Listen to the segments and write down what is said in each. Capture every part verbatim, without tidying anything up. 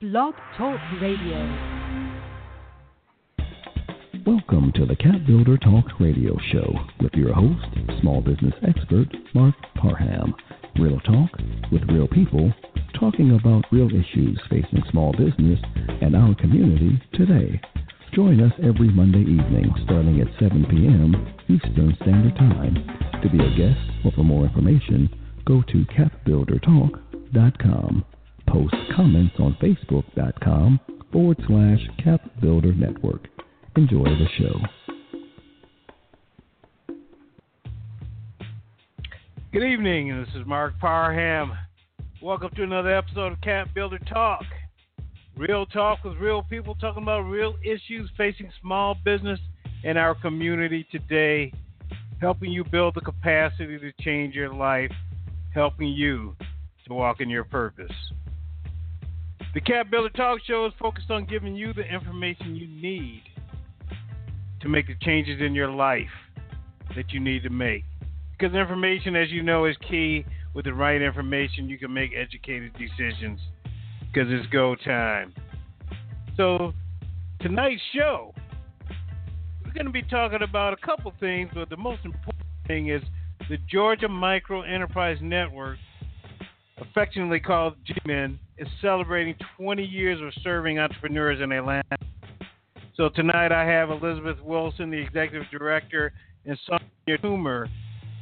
Blog Talk Radio. Welcome to the CAPBuilder Talk Radio Show with your host, small business expert Mark Parham. Real talk with real people, talking about real issues facing small business and our community today. Join us every Monday evening starting at seven p.m. Eastern Standard Time. To be a guest or for more information, go to cap builder talk dot com. Post comments on facebook dot com forward slash CapBuilder Network. Enjoy the show. Good evening. This is Mark Parham. Welcome to another episode of CapBuilder Talk. Real talk with real people talking about real issues facing small business in our community today, helping you build the capacity to change your life, helping you to walk in your purpose. The CAPBuilder Talk Show is focused on giving you the information you need to make the changes in your life that you need to make. Because information, as you know, is key. With the right information, you can make educated decisions because it's go time. So tonight's show, we're going to be talking about a couple things, but the most important thing is the Georgia Micro Enterprise Network, affectionately called G M E N, is celebrating twenty years of serving entrepreneurs in Atlanta. So tonight I have Elizabeth Wilson, the Executive Director, and Sonya Toomer,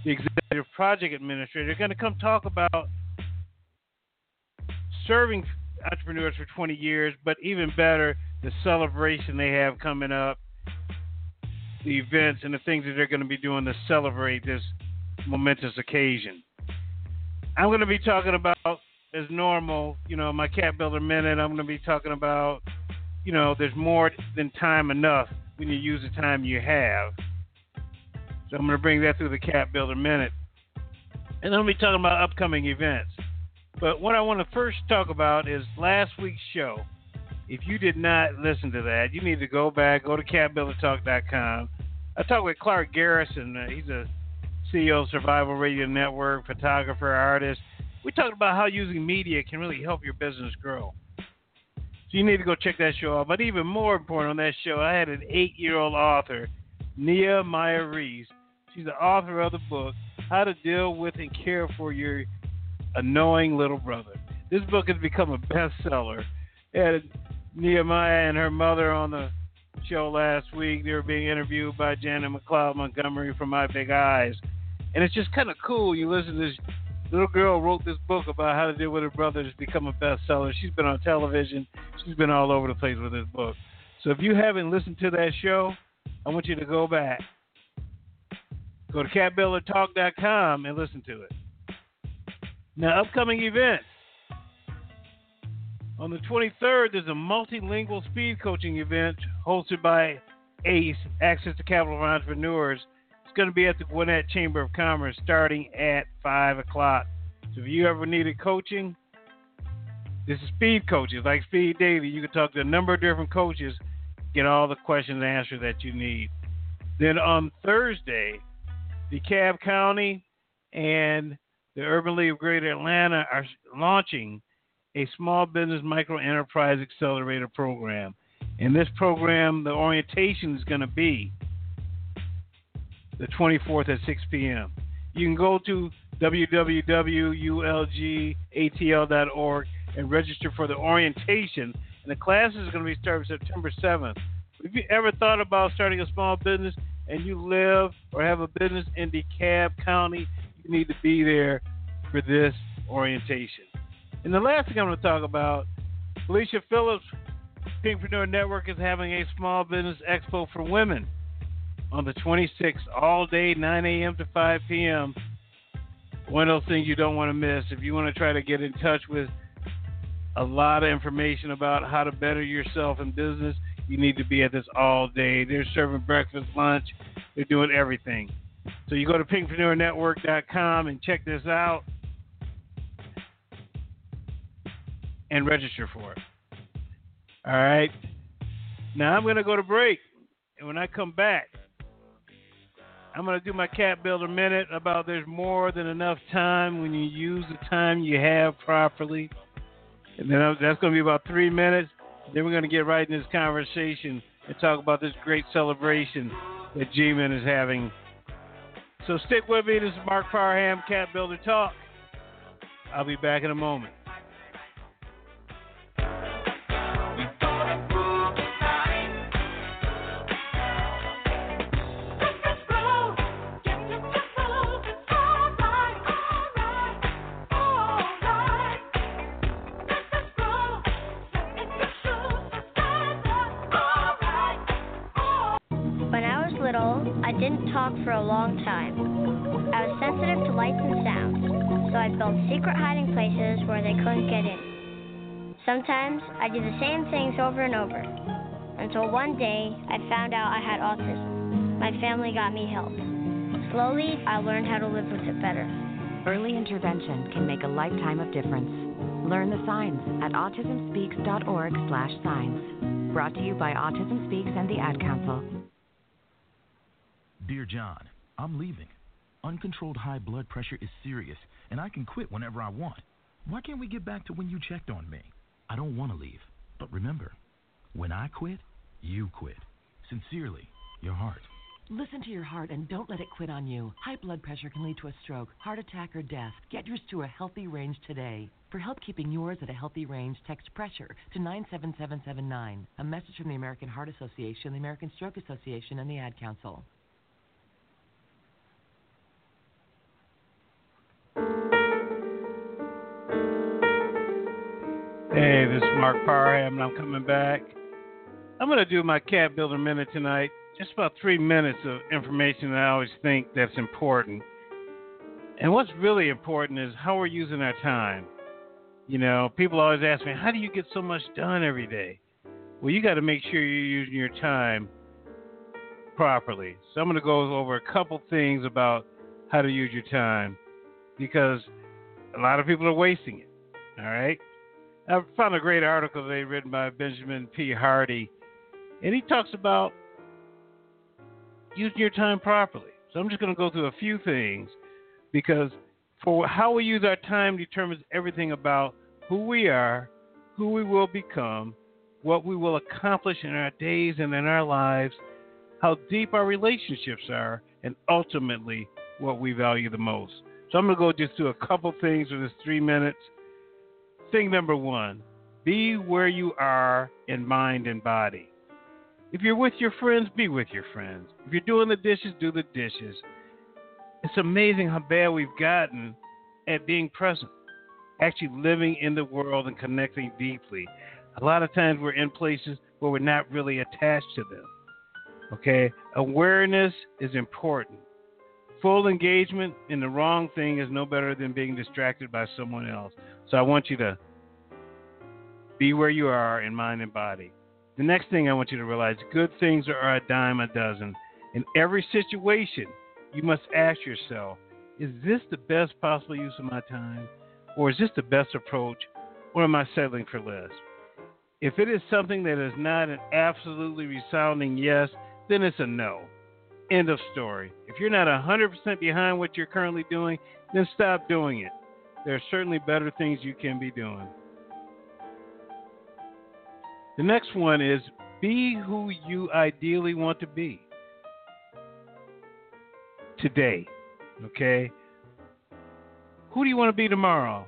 the Executive Project Administrator. They're going to come talk about serving entrepreneurs for twenty years, but even better, the celebration they have coming up, the events and the things that they're going to be doing to celebrate this momentous occasion. I'm going to be talking about, as normal, you know, my CapBuilder Minute. I'm going to be talking about, you know, there's more than time enough when you use the time you have. So I'm going to bring that through the CapBuilder Minute. And I'm going to be talking about upcoming events. But what I want to first talk about is last week's show. If you did not listen to that, you need to go back, go to cap builder talk dot com. I talked with Clark Garrison. Uh, he's a C E O of Survival Radio Network, photographer, artist. We talked about how using media can really help your business grow. So you need to go check that show out. But even more important on that show, I had an eight-year-old author, Nia Mya Reese. She's the author of the book, How to Deal With and Care for Your Annoying Little Brother. This book has become a bestseller. And Nia Mya and her mother on the show last week, they were being interviewed by Janet McCloud Montgomery from My Big Eyes. And it's just kind of cool. You listen to this little girl wrote this book about how to deal with her brother that's become a bestseller. She's been on television. She's been all over the place with this book. So if you haven't listened to that show, I want you to go back. Go to cap builder talk dot com and listen to it. Now, upcoming events. On the twenty-third, there's a multilingual speed coaching event hosted by ACE, Access to Capital for Entrepreneurs. Going to be at the Gwinnett Chamber of Commerce starting at five o'clock. So if you ever needed coaching, this is speed coaches, like Speed Daily. You can talk to a number of different coaches, get all the questions and answers that you need. Then on Thursday, DeKalb County and the Urban League of Greater Atlanta are launching a small business micro enterprise accelerator program. And this program, the orientation is going to be the twenty-fourth at six p.m. You can go to w w w dot u l g a t l dot org and register for the orientation. And the class is going to be starting September seventh. If you ever thought about starting a small business and you live or have a business in DeKalb County, you need to be there for this orientation. And the last thing I'm going to talk about, Felicia Phillips, Pinkpreneur Network, is having a small business expo for women on the twenty-sixth, all day, nine a.m. to five p.m. One of those things you don't want to miss. If you want to try to get in touch with a lot of information about how to better yourself in business, you need to be at this all day. They're serving breakfast, lunch. They're doing everything. So you go to pinkpreneur network dot com and check this out and register for it. All right. Now I'm going to go to break. And when I come back, I'm going to do my CapBuilder Minute about there's more than enough time when you use the time you have properly. And then that's going to be about three minutes. Then we're going to get right in this conversation and talk about this great celebration that G-Men is having. So stick with me. This is Mark Parham, Cat Builder Talk. I'll be back in a moment. For a long time. I was sensitive to lights and sounds, so I built secret hiding places where they couldn't get in. Sometimes I did the same things over and over, until one day I found out I had autism. My family got me help. Slowly, I learned how to live with it better. Early intervention can make a lifetime of difference. Learn the signs at autism speaks dot org slash signs. Brought to you by Autism Speaks and the Ad Council. Dear John, I'm leaving. Uncontrolled high blood pressure is serious, and I can quit whenever I want. Why can't we get back to when you checked on me? I don't want to leave, but remember, when I quit, you quit. Sincerely, your heart. Listen to your heart and don't let it quit on you. High blood pressure can lead to a stroke, heart attack, or death. Get yours to a healthy range today. For help keeping yours at a healthy range, text PRESSURE to nine seven seven seven nine. A message from the American Heart Association, the American Stroke Association, and the Ad Council. Hey, this is Mark Parham, and I'm coming back. I'm going to do my Cat Builder Minute tonight. Just about three minutes of information that I always think that's important. And what's really important is how we're using our time. You know, people always ask me, how do you get so much done every day? Well, you got to make sure you're using your time properly. So I'm going to go over a couple things about how to use your time, because a lot of people are wasting it, all right? I found a great article today written by Benjamin P. Hardy, and he talks about using your time properly. So I'm just going to go through a few things, because for how we use our time determines everything about who we are, who we will become, what we will accomplish in our days and in our lives, how deep our relationships are, and ultimately what we value the most. So I'm going to go just through a couple things for this three minutes. Thing number one, be where you are in mind and body. If you're with your friends, be with your friends. If you're doing the dishes, do the dishes. It's amazing how bad we've gotten at being present, actually living in the world and connecting deeply. A lot of times we're in places where we're not really attached to them. Okay? Awareness is important. Full engagement in the wrong thing is no better than being distracted by someone else. So I want you to be where you are in mind and body. The next thing I want you to realize, good things are a dime a dozen. In every situation, you must ask yourself, is this the best possible use of my time? Or is this the best approach? Or am I settling for less? If it is something that is not an absolutely resounding yes, then it's a no. End of story. If you're not one hundred percent behind what you're currently doing, then stop doing it. There are certainly better things you can be doing. The next one is be who you ideally want to be today, okay? Who do you want to be tomorrow?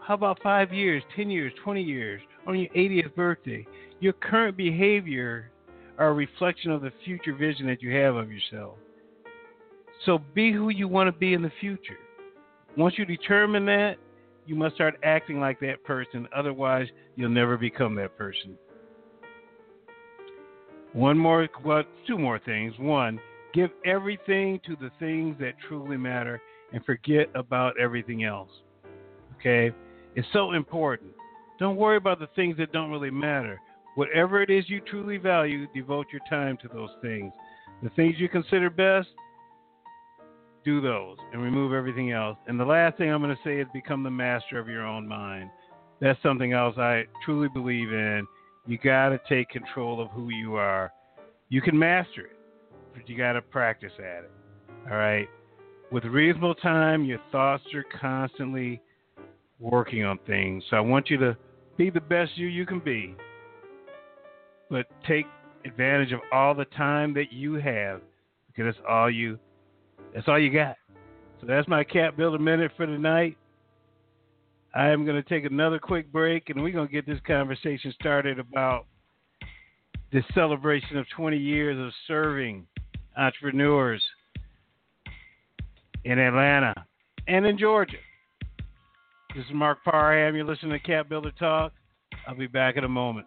How about five years, ten years, twenty years, on your eightieth birthday? Your current behavior are a reflection of the future vision that you have of yourself. So be who you want to be in the future. Once you determine that, you must start acting like that person. Otherwise, you'll never become that person. One more, well, two more things. One, give everything to the things that truly matter and forget about everything else. Okay? It's so important. Don't worry about the things that don't really matter. Whatever it is you truly value, devote your time to those things. The things you consider best, do those and remove everything else. And the last thing I'm going to say is become the master of your own mind. That's something else I truly believe in. You got to take control of who you are. You can master it, but you got to practice at it. All right? With reasonable time, your thoughts are constantly working on things. So I want you to Be the best you you can be, but take advantage of all the time that you have, because that's all you, that's all you got. So that's my Cat Builder Minute for tonight. I am going to take another quick break, and we're going to get this conversation started about this celebration of twenty years of serving entrepreneurs in Atlanta and in Georgia. This is Mark Parham. You're listening to Cat Builder Talk. I'll be back in a moment.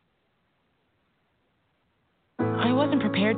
I wasn't prepared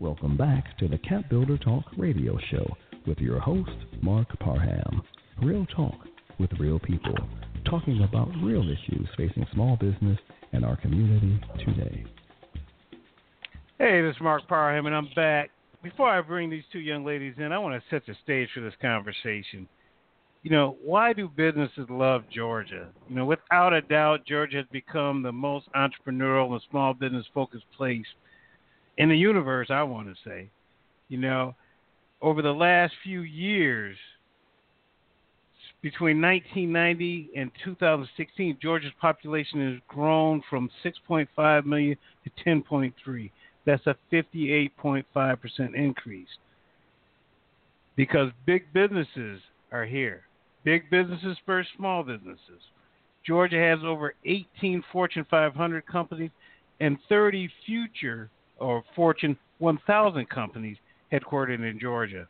Welcome back to the Cat Builder Talk Radio Show with your host, Mark Parham. Real talk with real people, talking about real issues facing small business and our community today. Hey, this is Mark Parham, and I'm back. Before I bring these two young ladies in, I want to set the stage for this conversation. You know, why do businesses love Georgia? You know, without a doubt, Georgia has become the most entrepreneurial and small business-focused place in the universe, I want to say. You know, over the last few years, between nineteen ninety and two thousand sixteen, Georgia's population has grown from six point five million to ten point three. That's a fifty-eight point five percent increase. Because big businesses are here. Big businesses spur small businesses. Georgia has over eighteen Fortune five hundred companies and thirty future or Fortune one thousand companies headquartered in Georgia.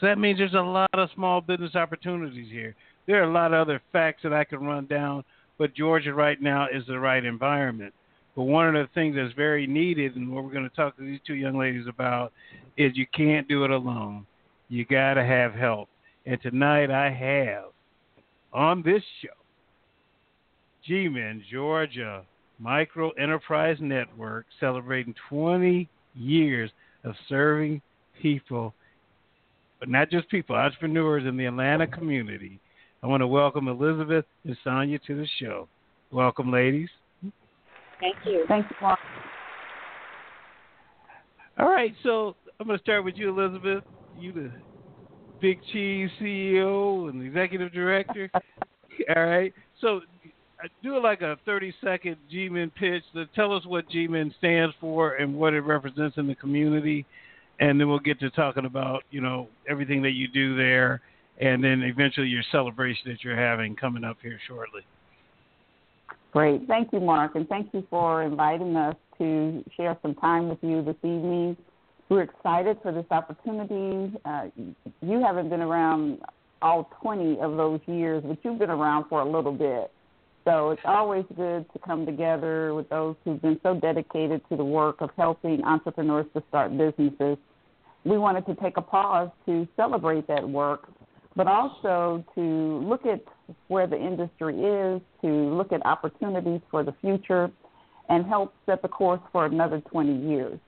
So that means there's a lot of small business opportunities here. There are a lot of other facts that I can run down, but Georgia right now is the right environment. But one of the things that's very needed, and what we're going to talk to these two young ladies about, is you can't do it alone. You got to have help. And tonight I have, on this show, G M E N Georgia Micro Enterprise Network, celebrating twenty years of serving people, but not just people, entrepreneurs in the Atlanta community. I want to welcome Elizabeth and Sonya to the show. Welcome, ladies. Thank you. Thank you, Mark. All right, so I'm going to start with you, Elizabeth. You the Big Cheese C E O and executive director. All right, so I do like a thirty-second G M E N pitch. So tell us what G M E N stands for and what it represents in the community, and then we'll get to talking about, you know, everything that you do there, and then eventually your celebration that you're having coming up here shortly. Great. Thank you, Mark, and thank you for inviting us to share some time with you this evening. We're excited for this opportunity. Uh, you haven't been around all twenty of those years, but you've been around for a little bit. So it's always good to come together with those who've been so dedicated to the work of helping entrepreneurs to start businesses. We wanted to take a pause to celebrate that work, but also to look at where the industry is, to look at opportunities for the future, and help set the course for another twenty years.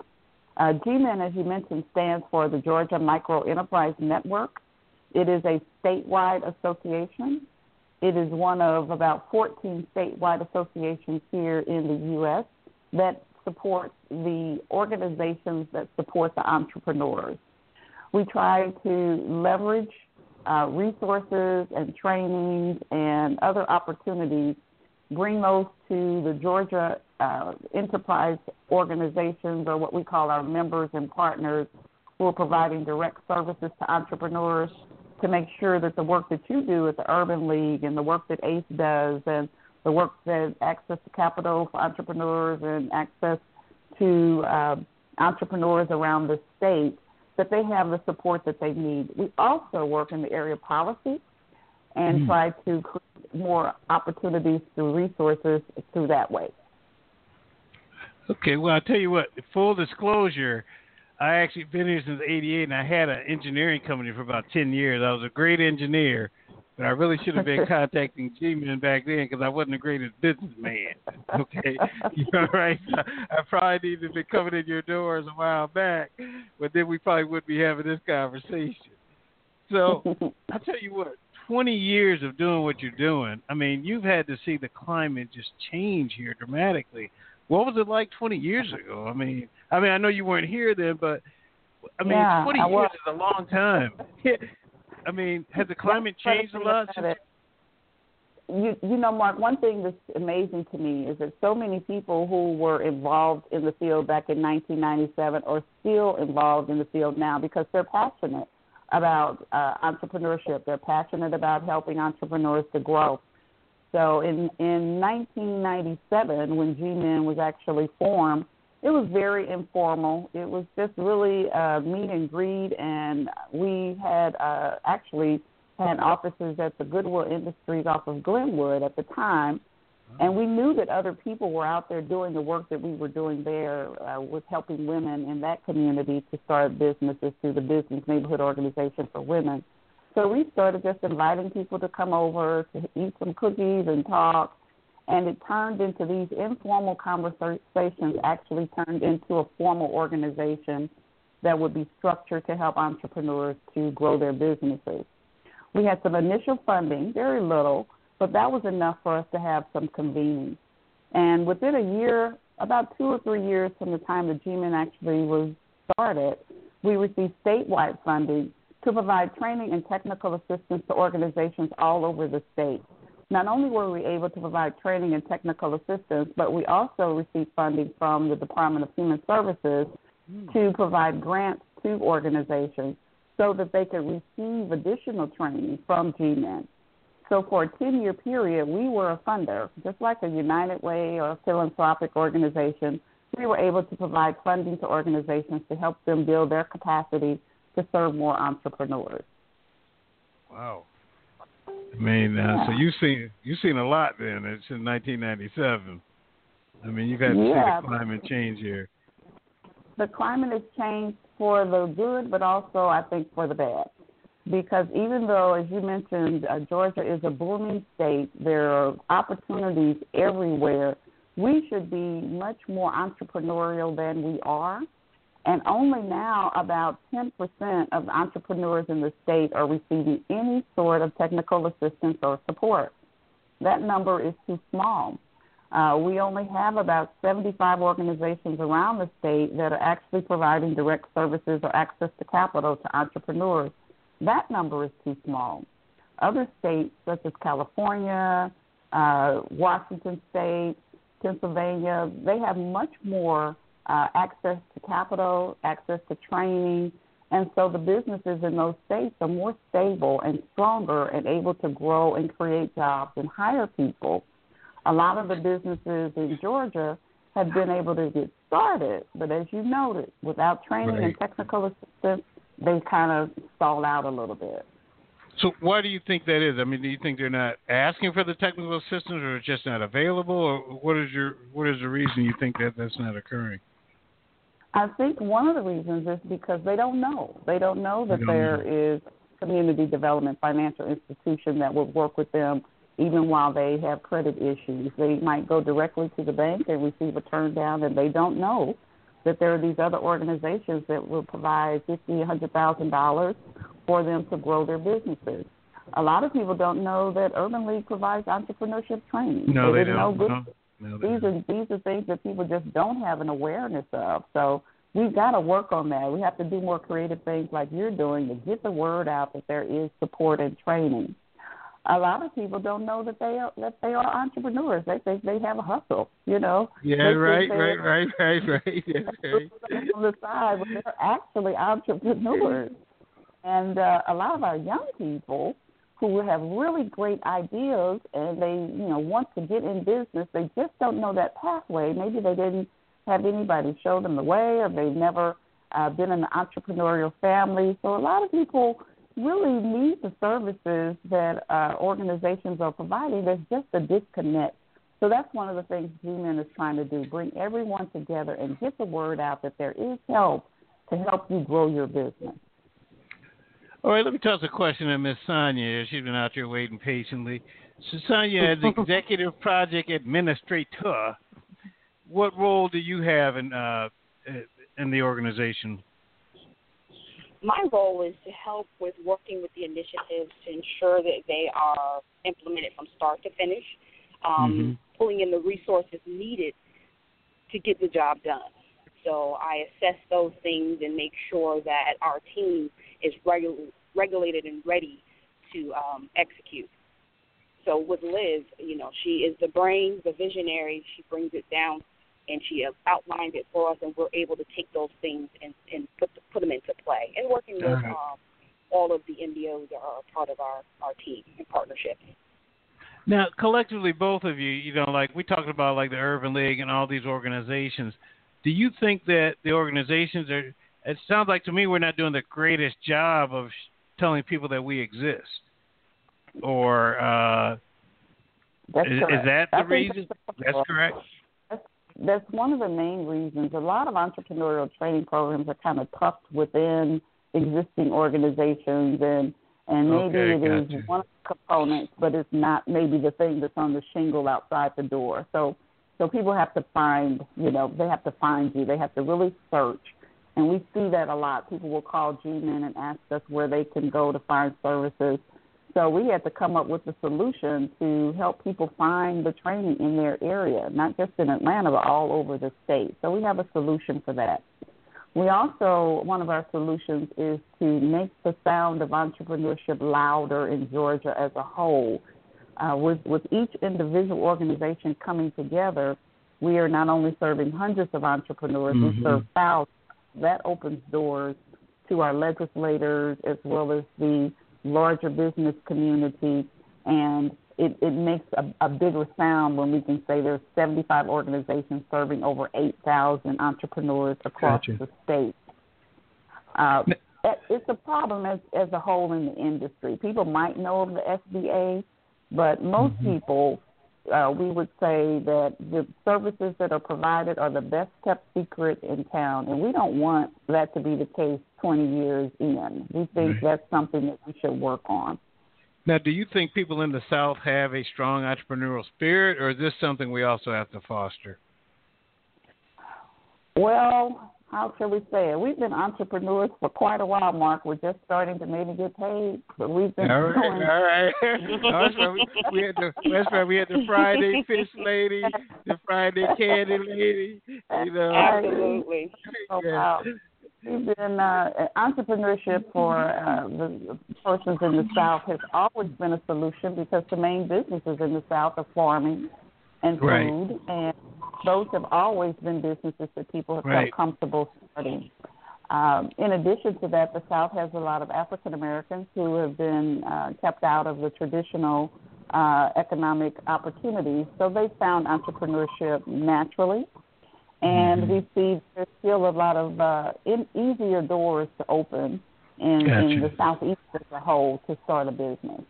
Uh, G M E N, as you mentioned, stands for the Georgia Micro Enterprise Network. It is a statewide association. It is one of about fourteen statewide associations here in the U S that support the organizations that support the entrepreneurs. We try to leverage uh, resources and trainings and other opportunities, bring those to the Georgia uh, enterprise organizations, or what we call our members and partners, who are providing direct services to entrepreneurs, to make sure that the work that you do at the Urban League and the work that ACE does and the work that access to capital for entrepreneurs and access to uh, entrepreneurs around the state, that they have the support that they need. We also work in the area of policy and mm-hmm. try to create more opportunities through resources through that way. Okay, well, I'll tell you what, full disclosure, I actually been here since eighty-eight, and I had an engineering company for about ten years. I was a great engineer, but I really should have been contacting G-Men back then, because I wasn't the greatest businessman, okay? You know, right? I probably needed to be coming in your doors a while back, but then we probably wouldn't be having this conversation. So I tell you what, twenty years of doing what you're doing, I mean, you've had to see the climate just change here dramatically. What was it like twenty years ago? I mean, I mean, I know you weren't here then, but, I mean, yeah, twenty years is a long time. I mean, has the climate changed a lot? You, you know, Mark, one thing that's amazing to me is that so many people who were involved in the field back in nineteen ninety-seven are still involved in the field now, because they're passionate about uh, entrepreneurship. They're passionate about helping entrepreneurs to grow. So in, in nineteen ninety-seven, when G-Men was actually formed, it was very informal. It was just really uh, meet and greet, and we had uh, actually had offices at the Goodwill Industries off of Glenwood at the time, and we knew that other people were out there doing the work that we were doing there uh, with helping women in that community to start businesses through the Business Neighborhood Organization for Women. So we started just inviting people to come over to eat some cookies and talk, and it turned into these informal conversations actually turned into a formal organization that would be structured to help entrepreneurs to grow their businesses. We had some initial funding, very little, but that was enough for us to have some convening. And within a year, about two or three years from the time the G-Men actually was started, we received statewide funding to provide training and technical assistance to organizations all over the state. Not only were we able to provide training and technical assistance, but we also received funding from the Department of Human Services mm. to provide grants to organizations so that they could receive additional training from G-Men. So for a ten-year period, we were a funder, just like a United Way or a philanthropic organization. We were able to provide funding to organizations to help them build their capacity to serve more entrepreneurs. Wow. I mean, uh, yeah. so you've seen, you've seen a lot then. It's in nineteen ninety-seven. I mean, you've had to yeah. see the climate change here. The climate has changed for the good, but also, I think, for the bad. Because even though, as you mentioned, uh, Georgia is a booming state, there are opportunities everywhere. We should be much more entrepreneurial than we are. And only now about ten percent of entrepreneurs in the state are receiving any sort of technical assistance or support. That number is too small. Uh, we only have about seventy-five organizations around the state that are actually providing direct services or access to capital to entrepreneurs. That number is too small. Other states, such as California, uh, Washington State, Pennsylvania, they have much more Uh, access to capital, access to training, and so the businesses in those states are more stable and stronger and able to grow and create jobs and hire people. A lot of the businesses in Georgia have been able to get started, but as you noted, without training right. and technical assistance, they kind of stall out a little bit. So why do you think that is? I mean, do you think they're not asking for the technical assistance, or it's just not available, or what is your what is the reason you think that that's not occurring? I think one of the reasons is because they don't know. They don't know that don't there know. is community development financial institution that will work with them even while they have credit issues. They might go directly to the bank and receive a turn down, and they don't know that there are these other organizations that will provide fifty thousand dollars, one hundred thousand dollars for them to grow their businesses. A lot of people don't know that Urban League provides entrepreneurship training. No, they, they don't. No good. No. No, these are these are things that people just don't have an awareness of. So we've got to work on that. We have to do more creative things like you're doing to get the word out that there is support and training. A lot of people don't know that they are, that they are entrepreneurs. They think they have a hustle, you know. Yeah, right, right, right, right, right, yeah, right. On the side, but they're actually entrepreneurs. And uh, a lot of our young people who have really great ideas and they, you know, want to get in business, they just don't know that pathway. Maybe they didn't have anybody show them the way, or they've never uh, been in an entrepreneurial family. So a lot of people really need the services that uh, organizations are providing. There's just a disconnect. So that's one of the things G M E N is trying to do, bring everyone together and get the word out that there is help to help you grow your business. All right, let me toss a question to Miz Sonya. She's been out there waiting patiently. So Sonya, as Executive Project Administrator, what role do you have in uh, in the organization? My role is to help with working with the initiatives to ensure that they are implemented from start to finish, um, mm-hmm. pulling in the resources needed to get the job done. So I assess those things and make sure that our team is regu- regulated and ready to um, execute. So with Liz, you know, she is the brain, the visionary. She brings it down, and she outlines it for us, and we're able to take those things and, and put the, put them into play. And working with all, right. um, all of the N B Os that are part of our, our team and partnership. Now, collectively, both of you, you know, like we talked about, like the Urban League and all these organizations. Do you think that the organizations are? It sounds like to me we're not doing the greatest job of telling people that we exist. Or uh, that's is, is that the I reason? That's, that's correct. That's, that's one of the main reasons. A lot of entrepreneurial training programs are kind of tucked within existing organizations, and and maybe okay, it is you. one of the components, but it's not maybe the thing that's on the shingle outside the door. So so people have to find, you know, they have to find you. They have to really search. And we see that a lot. People will call G M E N and ask us where they can go to find services. So we had to come up with a solution to help people find the training in their area, not just in Atlanta, but all over the state. So we have a solution for that. We also, one of our solutions is to make the sound of entrepreneurship louder in Georgia as a whole. Uh, with, with each individual organization coming together, we are not only serving hundreds of entrepreneurs, mm-hmm. we serve thousands. That opens doors to our legislators as well as the larger business community, and it, it makes a, a bigger sound when we can say there's seventy-five organizations serving over eight thousand entrepreneurs across gotcha. the state. Uh, it's a problem as, as a whole in the industry. People might know of the S B A, but most mm-hmm. people, uh, we would say that the services that are provided are the best kept secret in town, and we don't want that to be the case twenty years in. We think that's something that we should work on. Now, do you think people in the South have a strong entrepreneurial spirit, or is this something we also have to foster? Well, how shall we say it? We've been entrepreneurs for quite a while, Mark. We're just starting to maybe get paid, but we've been all right, doing all right. Oh, that's, right. We, we had the, that's right. We had the Friday fish lady, the Friday candy lady. You know, absolutely. Oh, wow. We've been uh, entrepreneurship for uh, the persons in the South has always been a solution because the main businesses in the South are farming and food, right. and those have always been businesses that people have right. felt comfortable starting. Um, in addition to that, the South has a lot of African Americans who have been uh, kept out of the traditional uh, economic opportunities, so they found entrepreneurship naturally. And we see there's still a lot of uh, in, easier doors to open in, gotcha. in the Southeast as a whole to start a business.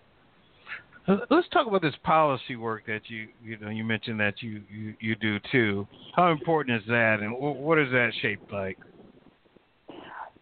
Let's talk about this policy work that you you know you mentioned that you, you, you do too. How important is that, and what is that shaped like?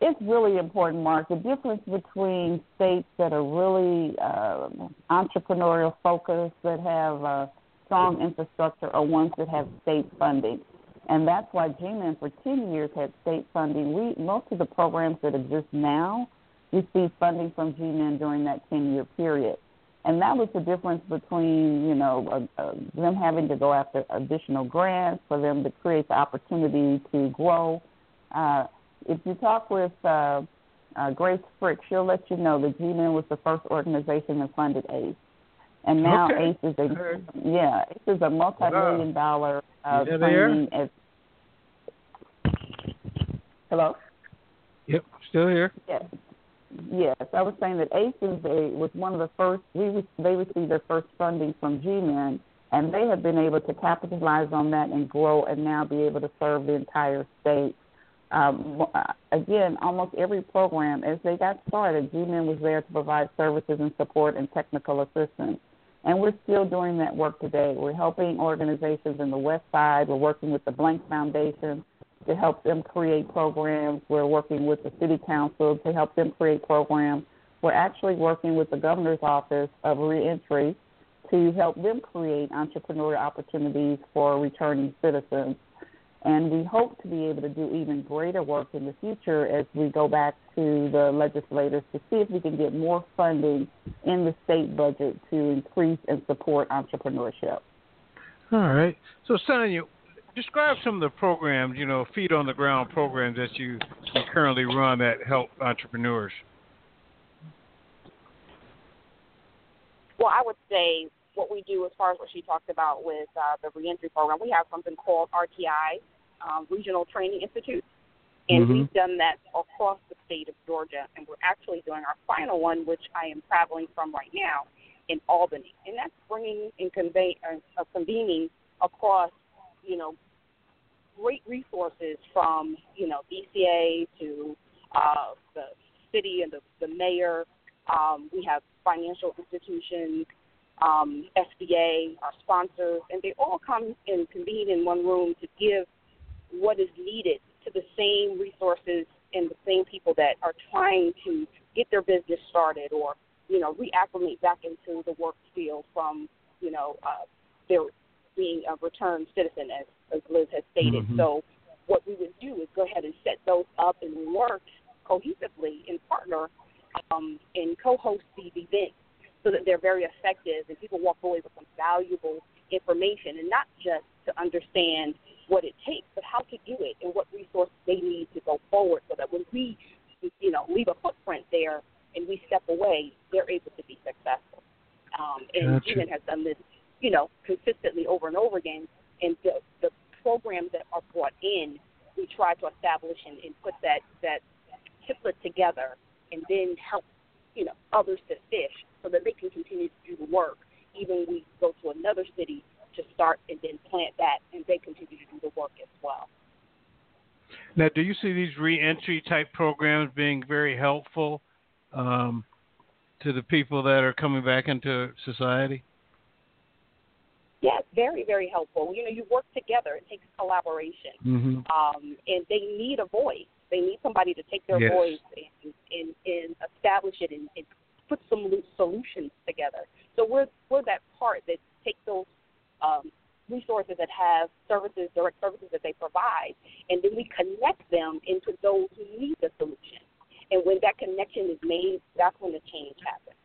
It's really important, Mark. The difference between states that are really uh, entrepreneurial focused, that have uh, strong infrastructure, are ones that have state funding. And that's why G M E N for ten years had state funding. We most of the programs that exist now receive funding from G M E N during that ten-year period. And that was the difference between, you know, uh, uh, them having to go after additional grants, for them to create the opportunity to grow, Uh, if you talk with uh, uh, Grace Frick, she'll let you know that G M E N was the first organization that funded ACE. And now okay. ACE is a okay. yeah, ACE is a multi-million dollar uh, funding. As, hello. Yep, still here. Yes, yes. I was saying that ACE is a, was one of the first. We they received their first funding from G M E N, and they have been able to capitalize on that and grow, and now be able to serve the entire state. Um, again, almost every program, as they got started, G M E N was there to provide services and support and technical assistance. And we're still doing that work today. We're helping organizations in the West Side. We're working with the Blank Foundation to help them create programs. We're working with the City Council to help them create programs. We're actually working with the Governor's Office of Reentry to help them create entrepreneurial opportunities for returning citizens. And we hope to be able to do even greater work in the future as we go back to the legislators to see if we can get more funding in the state budget to increase and support entrepreneurship. All right. So, Sonya, describe some of the programs, you know, feet on the ground programs that you currently run that help entrepreneurs. Well, I would say what we do as far as what she talked about with uh, the reentry program, we have something called R T I, um, Regional Training Institute, and mm-hmm. we've done that across the state of Georgia, and we're actually doing our final one, which I am traveling from right now, in Albany, and that's bringing and convey, uh, convening across, you know, great resources from, you know, B C A to uh, the city and the, the mayor. Um, we have financial institutions, Um, S B A, our sponsors, and they all come and convene in one room to give what is needed to the same resources and the same people that are trying to get their business started or, you know, reacclimate back into the work field from, you know, uh, their being a returned citizen, as, as Liz has stated. Mm-hmm. So what we would do is go ahead and set those up and work cohesively and partner um, and co-host these events, so that they're very effective and people walk away with some valuable information, and not just to understand what it takes, but how to do it and what resources they need to go forward so that when we, you know, leave a footprint there and we step away, they're able to be successful. Um, and G M E N has done this, you know, consistently over and over again. And the, the programs that are brought in, we try to establish and, and put that, that template together and then help, you know, others to fish so that they can continue to do the work, even we go to another city to start and then plant that, and they continue to do the work as well. Now, do you see these reentry type programs being very helpful um, to the people that are coming back into society? Yes, very, very helpful. You know, you work together. It takes collaboration, mm-hmm. um, and they need a voice. They need somebody to take their yes. voice and, and, and establish it and, and put some solutions together. So we're we're that part that takes those um, resources that have services, direct services that they provide, and then we connect them into those who need the solution. And when that connection is made, that's when the change happens.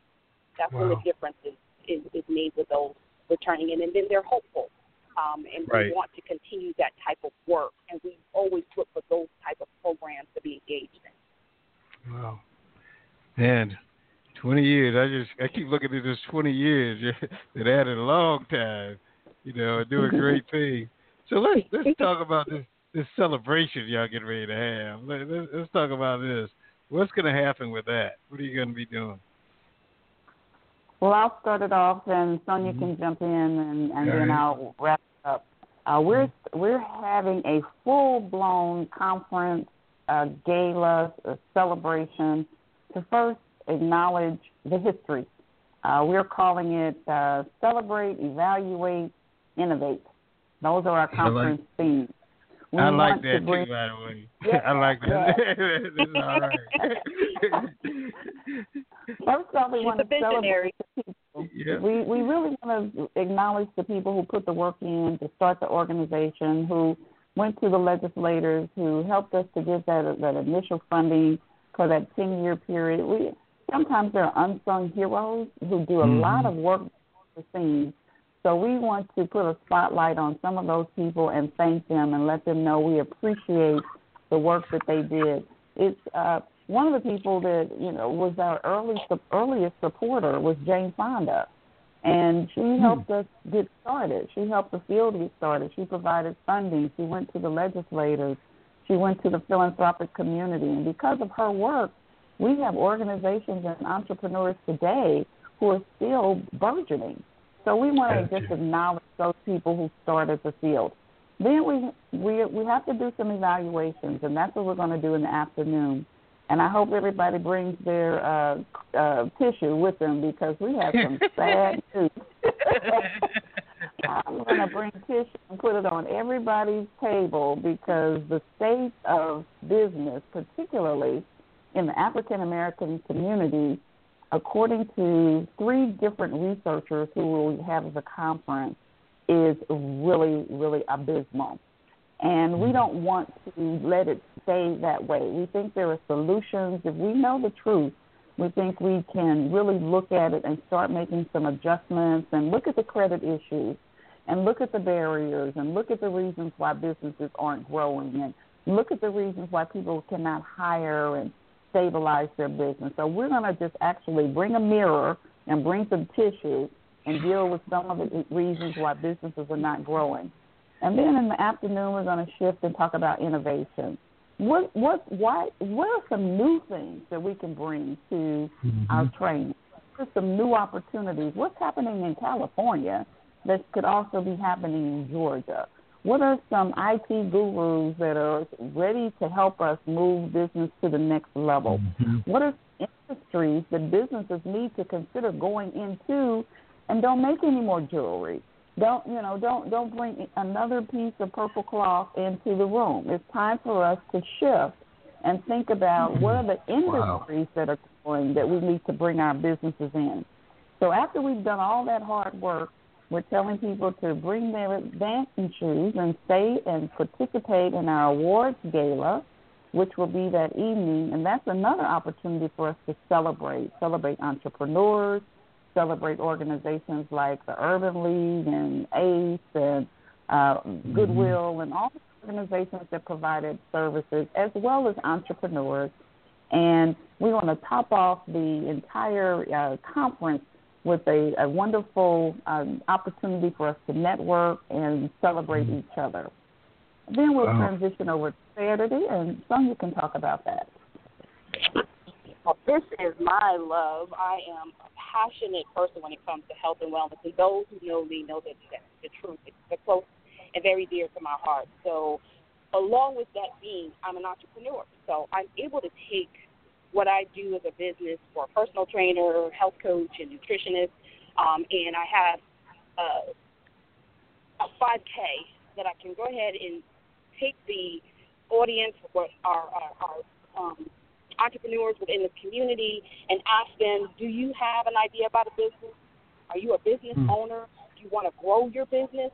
That's wow. when the difference is, is, is made with those returning in, and then they're hopeful. Um, and right. we want to continue that type of work, and we always look for those type of programs to be engaged in. Wow. And twenty years, I just I keep looking at this twenty years. It added a long time, you know, doing great things. So let's let's talk about this, this celebration y'all getting ready to have. Let, let's, let's talk about this. What's going to happen with that? What are you going to be doing? Well, I'll start it off, and Sonya mm-hmm. can jump in, and, and then I'll wrap it up. Uh, we're mm-hmm. we're having a full-blown conference, a gala, a celebration to first acknowledge the history. Uh, we're calling it uh, Celebrate, Evaluate, Innovate. Those are our conference I like, themes. We I like that, to bring, too, by the way. Yeah, I like that. Yeah. This is all right. First off, we She's want to celebrate the people. Yeah. We, we really want to acknowledge the people who put the work in to start the organization, who went to the legislators, who helped us to get that, that initial funding for that ten-year period. We Sometimes there are unsung heroes who do a mm-hmm. lot of work behind the scenes. So we want to put a spotlight on some of those people and thank them and let them know we appreciate the the work that they did. It's uh, one of the people that, you know, was our early, earliest supporter was Jane Fonda, and she mm-hmm. helped us get started. She helped the field get started. She provided funding. She went to the legislators. She went to the philanthropic community. And because of her work, we have organizations and entrepreneurs today who are still burgeoning. So we want gotcha. to just acknowledge those people who started the field. Then we, we we have to do some evaluations, and that's what we're going to do in the afternoon. And I hope everybody brings their uh, uh, tissue with them, because we have some sad news. I'm going to bring tissue and put it on everybody's table, because the state of business, particularly in the African-American community, according to three different researchers who we have at the conference, is really, really abysmal. And we don't want to let it stay that way. We think there are solutions. If we know the truth, we think we can really look at it and start making some adjustments and look at the credit issues and look at the barriers and look at the reasons why businesses aren't growing and look at the reasons why people cannot hire and stabilize their business. So we're going to just actually bring a mirror and bring some tissue and deal with some of the reasons why businesses are not growing. And then in the afternoon, we're going to shift and talk about innovation. What, what, why, what are some new things that we can bring to mm-hmm. our training? What are some new opportunities? What's happening in California that could also be happening in Georgia? What are some I T gurus that are ready to help us move business to the next level? Mm-hmm. What are industries that businesses need to consider going into? And don't make any more jewelry. Don't, you know, don't don't bring another piece of purple cloth into the room. It's time for us to shift and think about mm-hmm. what are the industries wow. that are growing that we need to bring our businesses in. So after we've done all that hard work, we're telling people to bring their dancing shoes and stay and participate in our awards gala, which will be that evening. And that's another opportunity for us to celebrate, celebrate entrepreneurs, celebrate organizations like the Urban League and A C E and uh, Goodwill and all the organizations that provided services, as well as entrepreneurs. And we want to top off the entire uh, conference with a, a wonderful um, opportunity for us to network and celebrate mm-hmm. each other. Then we'll wow. transition over to Saturday, and Sonya can talk about that. Well, this is my love. I am a passionate person when it comes to health and wellness, and those who know me know that that's the truth. It's close and very dear to my heart. So along with that being, I'm an entrepreneur. So I'm able to take what I do as a business for a personal trainer, health coach, and nutritionist, um, and I have uh, a five K that I can go ahead and take the audience, what our, our, our um entrepreneurs within the community, and ask them, do you have an idea about a business? Are you a business mm-hmm. owner? Do you want to grow your business?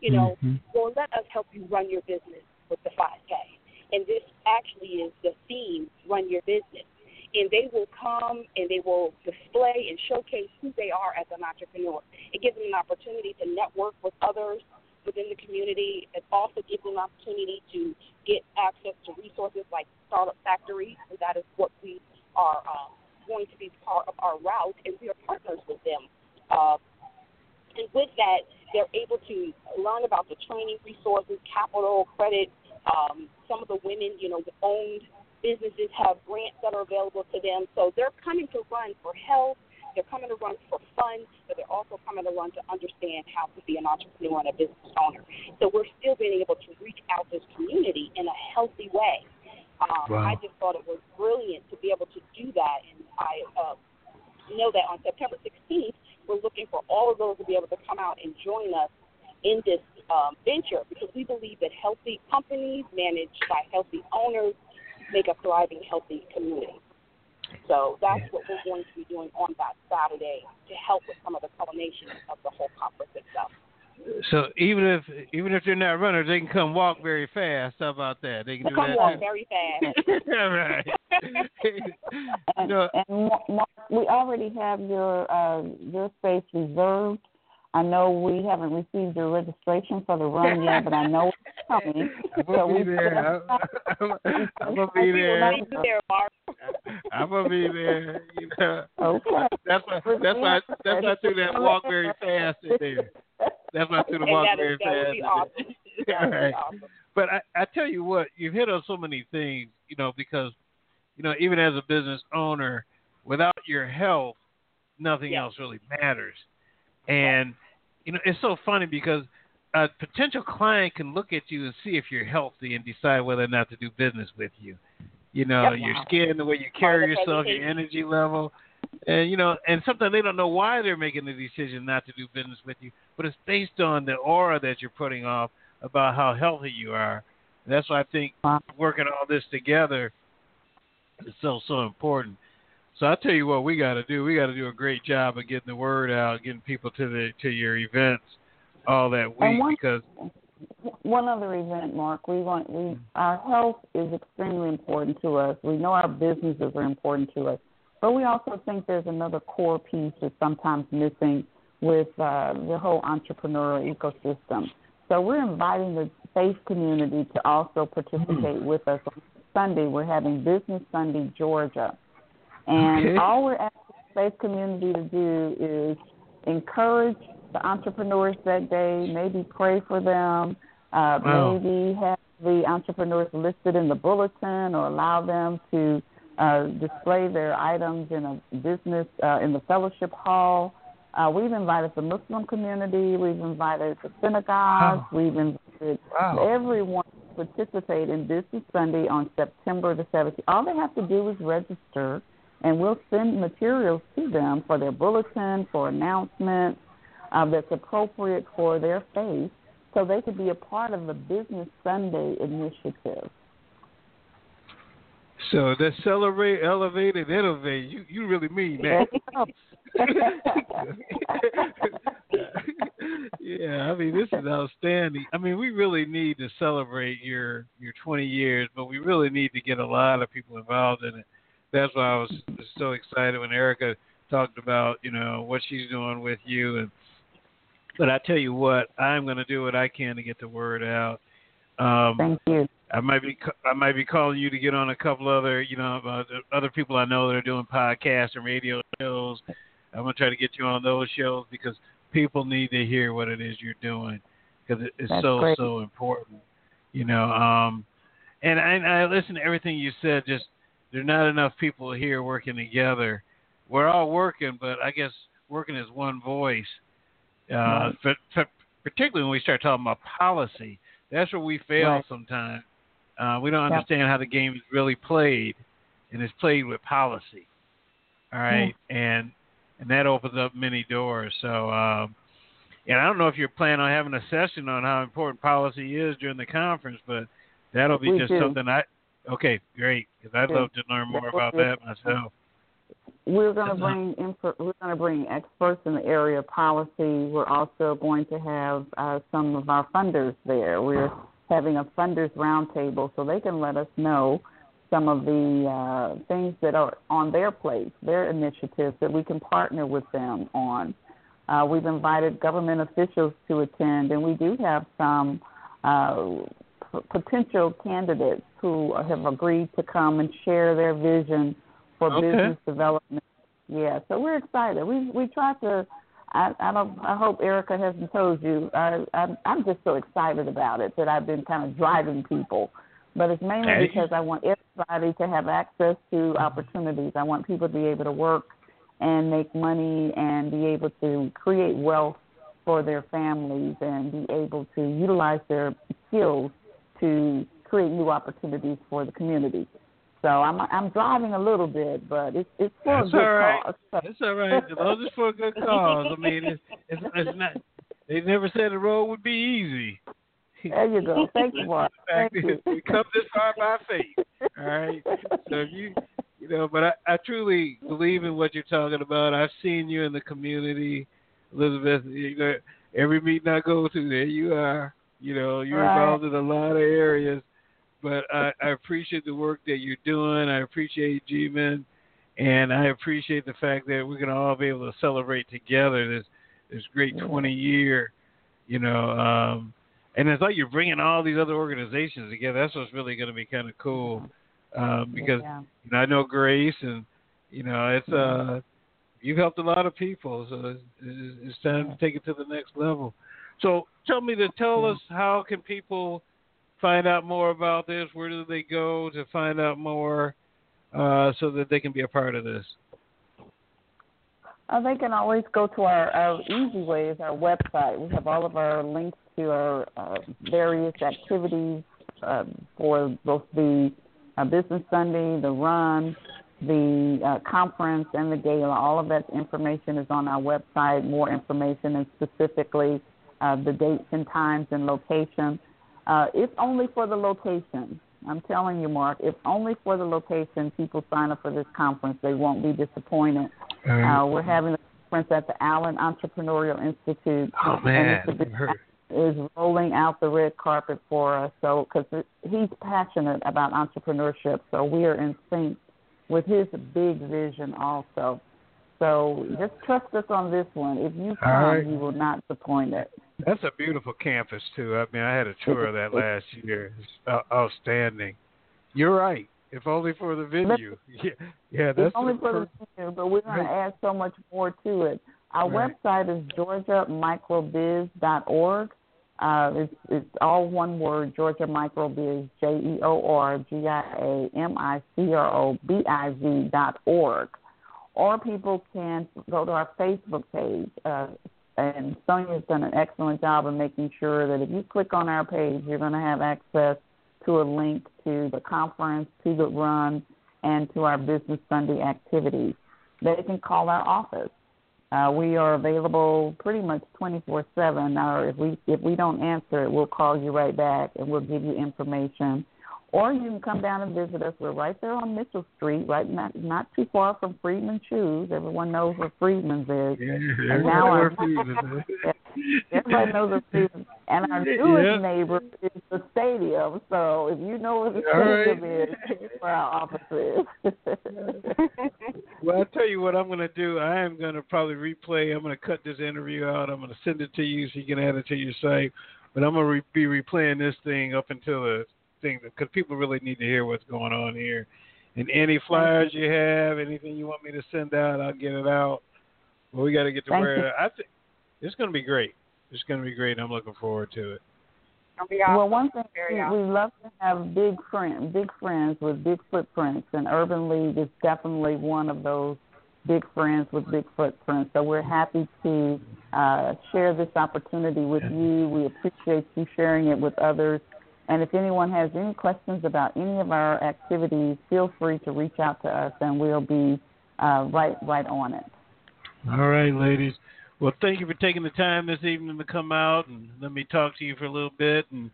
You know, mm-hmm. well, let us help you run your business with the five K. And this actually is the theme, run your business. And they will come and they will display and showcase who they are as an entrepreneur. It gives them an opportunity to network with others within the community. It also gives them an opportunity to get access to resources like Startup Factory, and that is what we are um, going to be part of our route, and we are partners with them. Uh, and with that, they're able to learn about the training resources, capital, credit. Um, some of the women, you know, owned businesses have grants that are available to them. So they're coming to run for health. They're coming to run for fun, but they're also coming to run to understand how to be an entrepreneur and a business owner. So we're still being able to reach out to this community in a healthy way. Um, wow. I just thought it was brilliant to be able to do that, and I uh, know that on September sixteenth, we're looking for all of those to be able to come out and join us in this um, venture, because we believe that healthy companies managed by healthy owners make a thriving, healthy community. So that's what we're going to be doing on that Saturday to help with some of the culmination of the whole conference itself. So even if even if they're not runners, they can come walk very fast. How about that? They can do come that walk too. Very fast. All right. and, no. and Mark, we already have your uh, your space reserved. I know we haven't received your registration for the run yet, but I know it's coming. I'm going to be there. I'm going to be there, Mark. I'm going to be there. You know. Okay. That's why, that's why, that's why I threw that walk very fast in there. That's why I threw the walk that very is, fast. That would be awesome. That would right. be awesome. But I, I tell you what, you've hit on so many things, you know, because, you know, even as a business owner, without your help, nothing yeah. else really matters. And, you know, it's so funny because a potential client can look at you and see if you're healthy and decide whether or not to do business with you. You know, yep. your skin, the way you carry yourself, your energy level. And, you know, and sometimes they don't know why they're making the decision not to do business with you, but it's based on the aura that you're putting off about how healthy you are. And that's why I think working all this together is so, so important. So I tell you what we got to do. We got to do a great job of getting the word out, getting people to the to your events all that week. And one, because one other event, Mark, we want we our health is extremely important to us. We know our businesses are important to us, but we also think there's another core piece that's sometimes missing with uh, the whole entrepreneurial ecosystem. So we're inviting the faith community to also participate with us on Sunday. We're having Business Sunday, Georgia. And okay. all we're asking the faith community to do is encourage the entrepreneurs that day, maybe pray for them, uh, wow. maybe have the entrepreneurs listed in the bulletin or allow them to uh, display their items in a business, uh, in the fellowship hall. Uh, we've invited the Muslim community. We've invited the synagogues. Wow. We've invited wow. everyone to participate in Business Sunday on September the seventeenth. All they have to do is register. And we'll send materials to them for their bulletin, for announcements uh, that's appropriate for their faith, so they could be a part of the Business Sunday initiative. So that's celebrate, elevate, and innovate. You you really mean that. Yeah, I mean, this is outstanding. I mean, we really need to celebrate your, your twenty years, but we really need to get a lot of people involved in it. That's why I was so excited when Erica talked about, you know, what she's doing with you. And but I tell you what, I'm going to do what I can to get the word out. Um, Thank you. I might be I might be calling you to get on a couple other, you know, uh, other people I know that are doing podcasts and radio shows. I'm going to try to get you on those shows because people need to hear what it is you're doing because it, it's That's so, great. so important, you know. Um, and I, I listened to everything you said, just there are not enough people here working together. We're all working, but I guess working as one voice, uh, right. for, for, particularly when we start talking about policy. That's where we fail right. sometimes. Uh, we don't understand yeah. how the game is really played, and it's played with policy. All right, hmm. and and that opens up many doors. So, um, and I don't know if you're planning on having a session on how important policy is during the conference, but that'll be we just do. something I – Okay, great. Because I'd love to learn more about that myself. We're going to bring inf- we're going to bring experts in the area of policy. We're also going to have uh, some of our funders there. We're having a funders roundtable, so they can let us know some of the uh, things that are on their plate, their initiatives that we can partner with them on. Uh, we've invited government officials to attend, and we do have some. Uh, potential candidates who have agreed to come and share their vision for okay. business development. Yeah, so we're excited. We we try to, I, I don't. I hope Erica hasn't told you, I, I, I'm just so excited about it that I've been kind of driving people. But it's mainly hey. because I want everybody to have access to opportunities. I want people to be able to work and make money and be able to create wealth for their families and be able to utilize their skills to create new opportunities for the community. So I'm I'm driving a little bit, but it's it's for That's a good right. cause. So. That's all right. Those are for a good cause. I mean, it's, it's, it's not. They never said the road would be easy. There you go. Thank you, Mark. Thank you. We come this far by faith. All right. So if you you know, but I, I truly believe in what you're talking about. I've seen you in the community, Elizabeth. You know, every meeting I go to, there you are. You know, you're involved in a lot of areas, but I, I appreciate the work that you're doing. I appreciate G-Men, and I appreciate the fact that we're going to all be able to celebrate together this this great twenty year, you know, um, and it's like you're bringing all these other organizations together. That's what's really going to be kind of cool, um, because yeah. you know, I know Grace, and you know, it's uh, you've helped a lot of people, so it's, it's time to take it to the next level. So tell me to tell us, how can people find out more about this? Where do they go to find out more uh, so that they can be a part of this? Uh, they can always go to our, our easy way is our website. We have all of our links to our uh, various activities uh, for both the uh, Business Sunday, the run, the uh, conference, and the gala. All of that information is on our website, more information, and specifically uh, the dates and times and location. Uh, it's only for the location. I'm telling you, Mark, it's only for the location. People sign up for this conference. They won't be disappointed. Um, uh, we're having a conference at the Allen Entrepreneurial Institute. Oh, man. Is rolling out the red carpet for us. So, because he's passionate about entrepreneurship, so we are in sync with his big vision also. So just trust us on this one. If you come, right. you will not disappoint it. That's a beautiful campus, too. I mean, I had a tour of that last year. It's outstanding. You're right. If only for the venue. Yeah, yeah, that's if only for first. the venue, but we're going to add so much more to it. Our right. website is georgia microbiz dot org. Uh, it's, it's all one word, Georgia Microbiz, J E O R G I A M I C R O B I Z dot org. Or people can go to our Facebook page, uh, and Sonya's done an excellent job of making sure that if you click on our page, you're going to have access to a link to the conference, to the run, and to our Business Sunday activities. They can call our office. Uh, we are available pretty much twenty-four seven. Or if we if we don't answer it, we'll call you right back and we'll give you information. Or you can come down and visit us. We're right there on Mitchell Street, right not, not too far from Freedman's Shoes. Everyone knows where Freedman's is. Yeah, yeah, and now our, everybody knows where Freedman's is. And our newest yeah. neighbor is the stadium. So if you know where the stadium right. is, that's where our office is. Well, I'll tell you what I'm going to do. I am going to probably replay. I'm going to cut this interview out. I'm going to send it to you so you can add it to your site. But I'm going to be replaying this thing up until the thing, because people really need to hear what's going on here. And any flyers you have, anything you want me to send out, I'll get it out. But we got to get to Thank where you. I think it's going to be great. It's going to be great. And I'm looking forward to it. Awesome. Well, one thing we, we love to have big friends, big friends with big footprints, and Urban League is definitely one of those big friends with big footprints. So we're happy to uh, share this opportunity with you. We appreciate you sharing it with others. And if anyone has any questions about any of our activities, feel free to reach out to us, and we'll be uh, right right on it. All right, ladies. Well, thank you for taking the time this evening to come out and let me talk to you for a little bit. And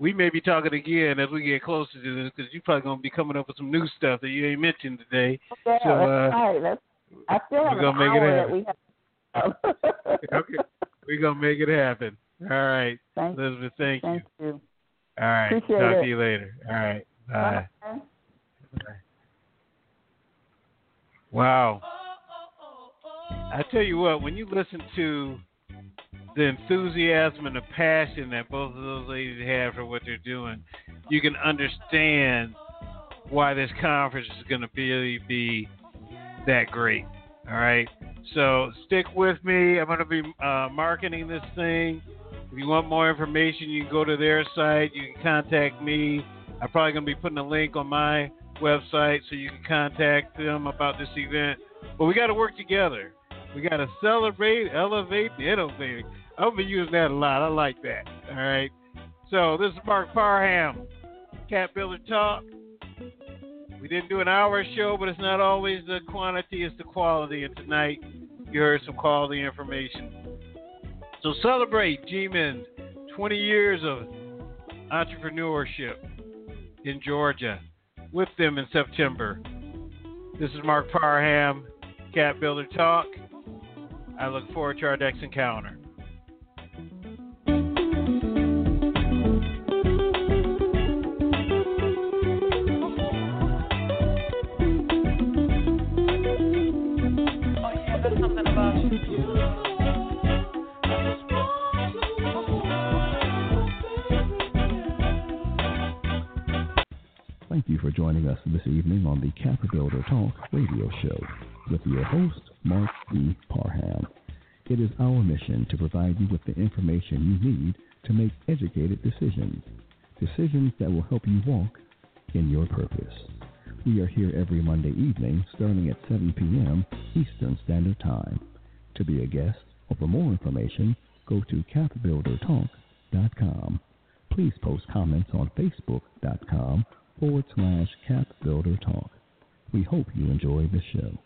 we may be talking again as we get closer to this, because you're probably going to be coming up with some new stuff that you ain't mentioned today. Yeah, so, that's uh, right. That's, I still have an hour that we have. Okay. We're going to make it happen. All right. Thank Elizabeth, thank you. Thank you. All right. Appreciate Talk it. to you later. All right. Bye. Bye. Bye. Wow. I tell you what, when you listen to the enthusiasm and the passion that both of those ladies have for what they're doing, you can understand why this conference is going to really be that great. All right. So stick with me. I'm going to be uh, marketing this thing. If you want more information, you can go to their site. You can contact me. I'm probably going to be putting a link on my website so you can contact them about this event. But we got to work together. We got to celebrate, elevate, and innovate. I've been using that a lot. I like that. All right. So this is Mark Parham, Cat Builder Talk. We didn't do an hour show, but it's not always the quantity, it's the quality. And tonight you heard some quality information. So celebrate G M E N, twenty years of entrepreneurship in Georgia, with them in September. This is Mark Parham, Cat Builder Talk. I look forward to our next encounter. Oh, yeah, there's something about you. thank you for joining us this evening on the CapBuilder Talk radio show with your host, Mark P. Parham. It is our mission to provide you with the information you need to make educated decisions, decisions that will help you walk in your purpose. We are here every Monday evening starting at seven p.m. Eastern Standard Time. To be a guest or for more information, go to cap builder talk dot com. Please post comments on facebook dot com forward slash cap builder talk. We hope you enjoy the show.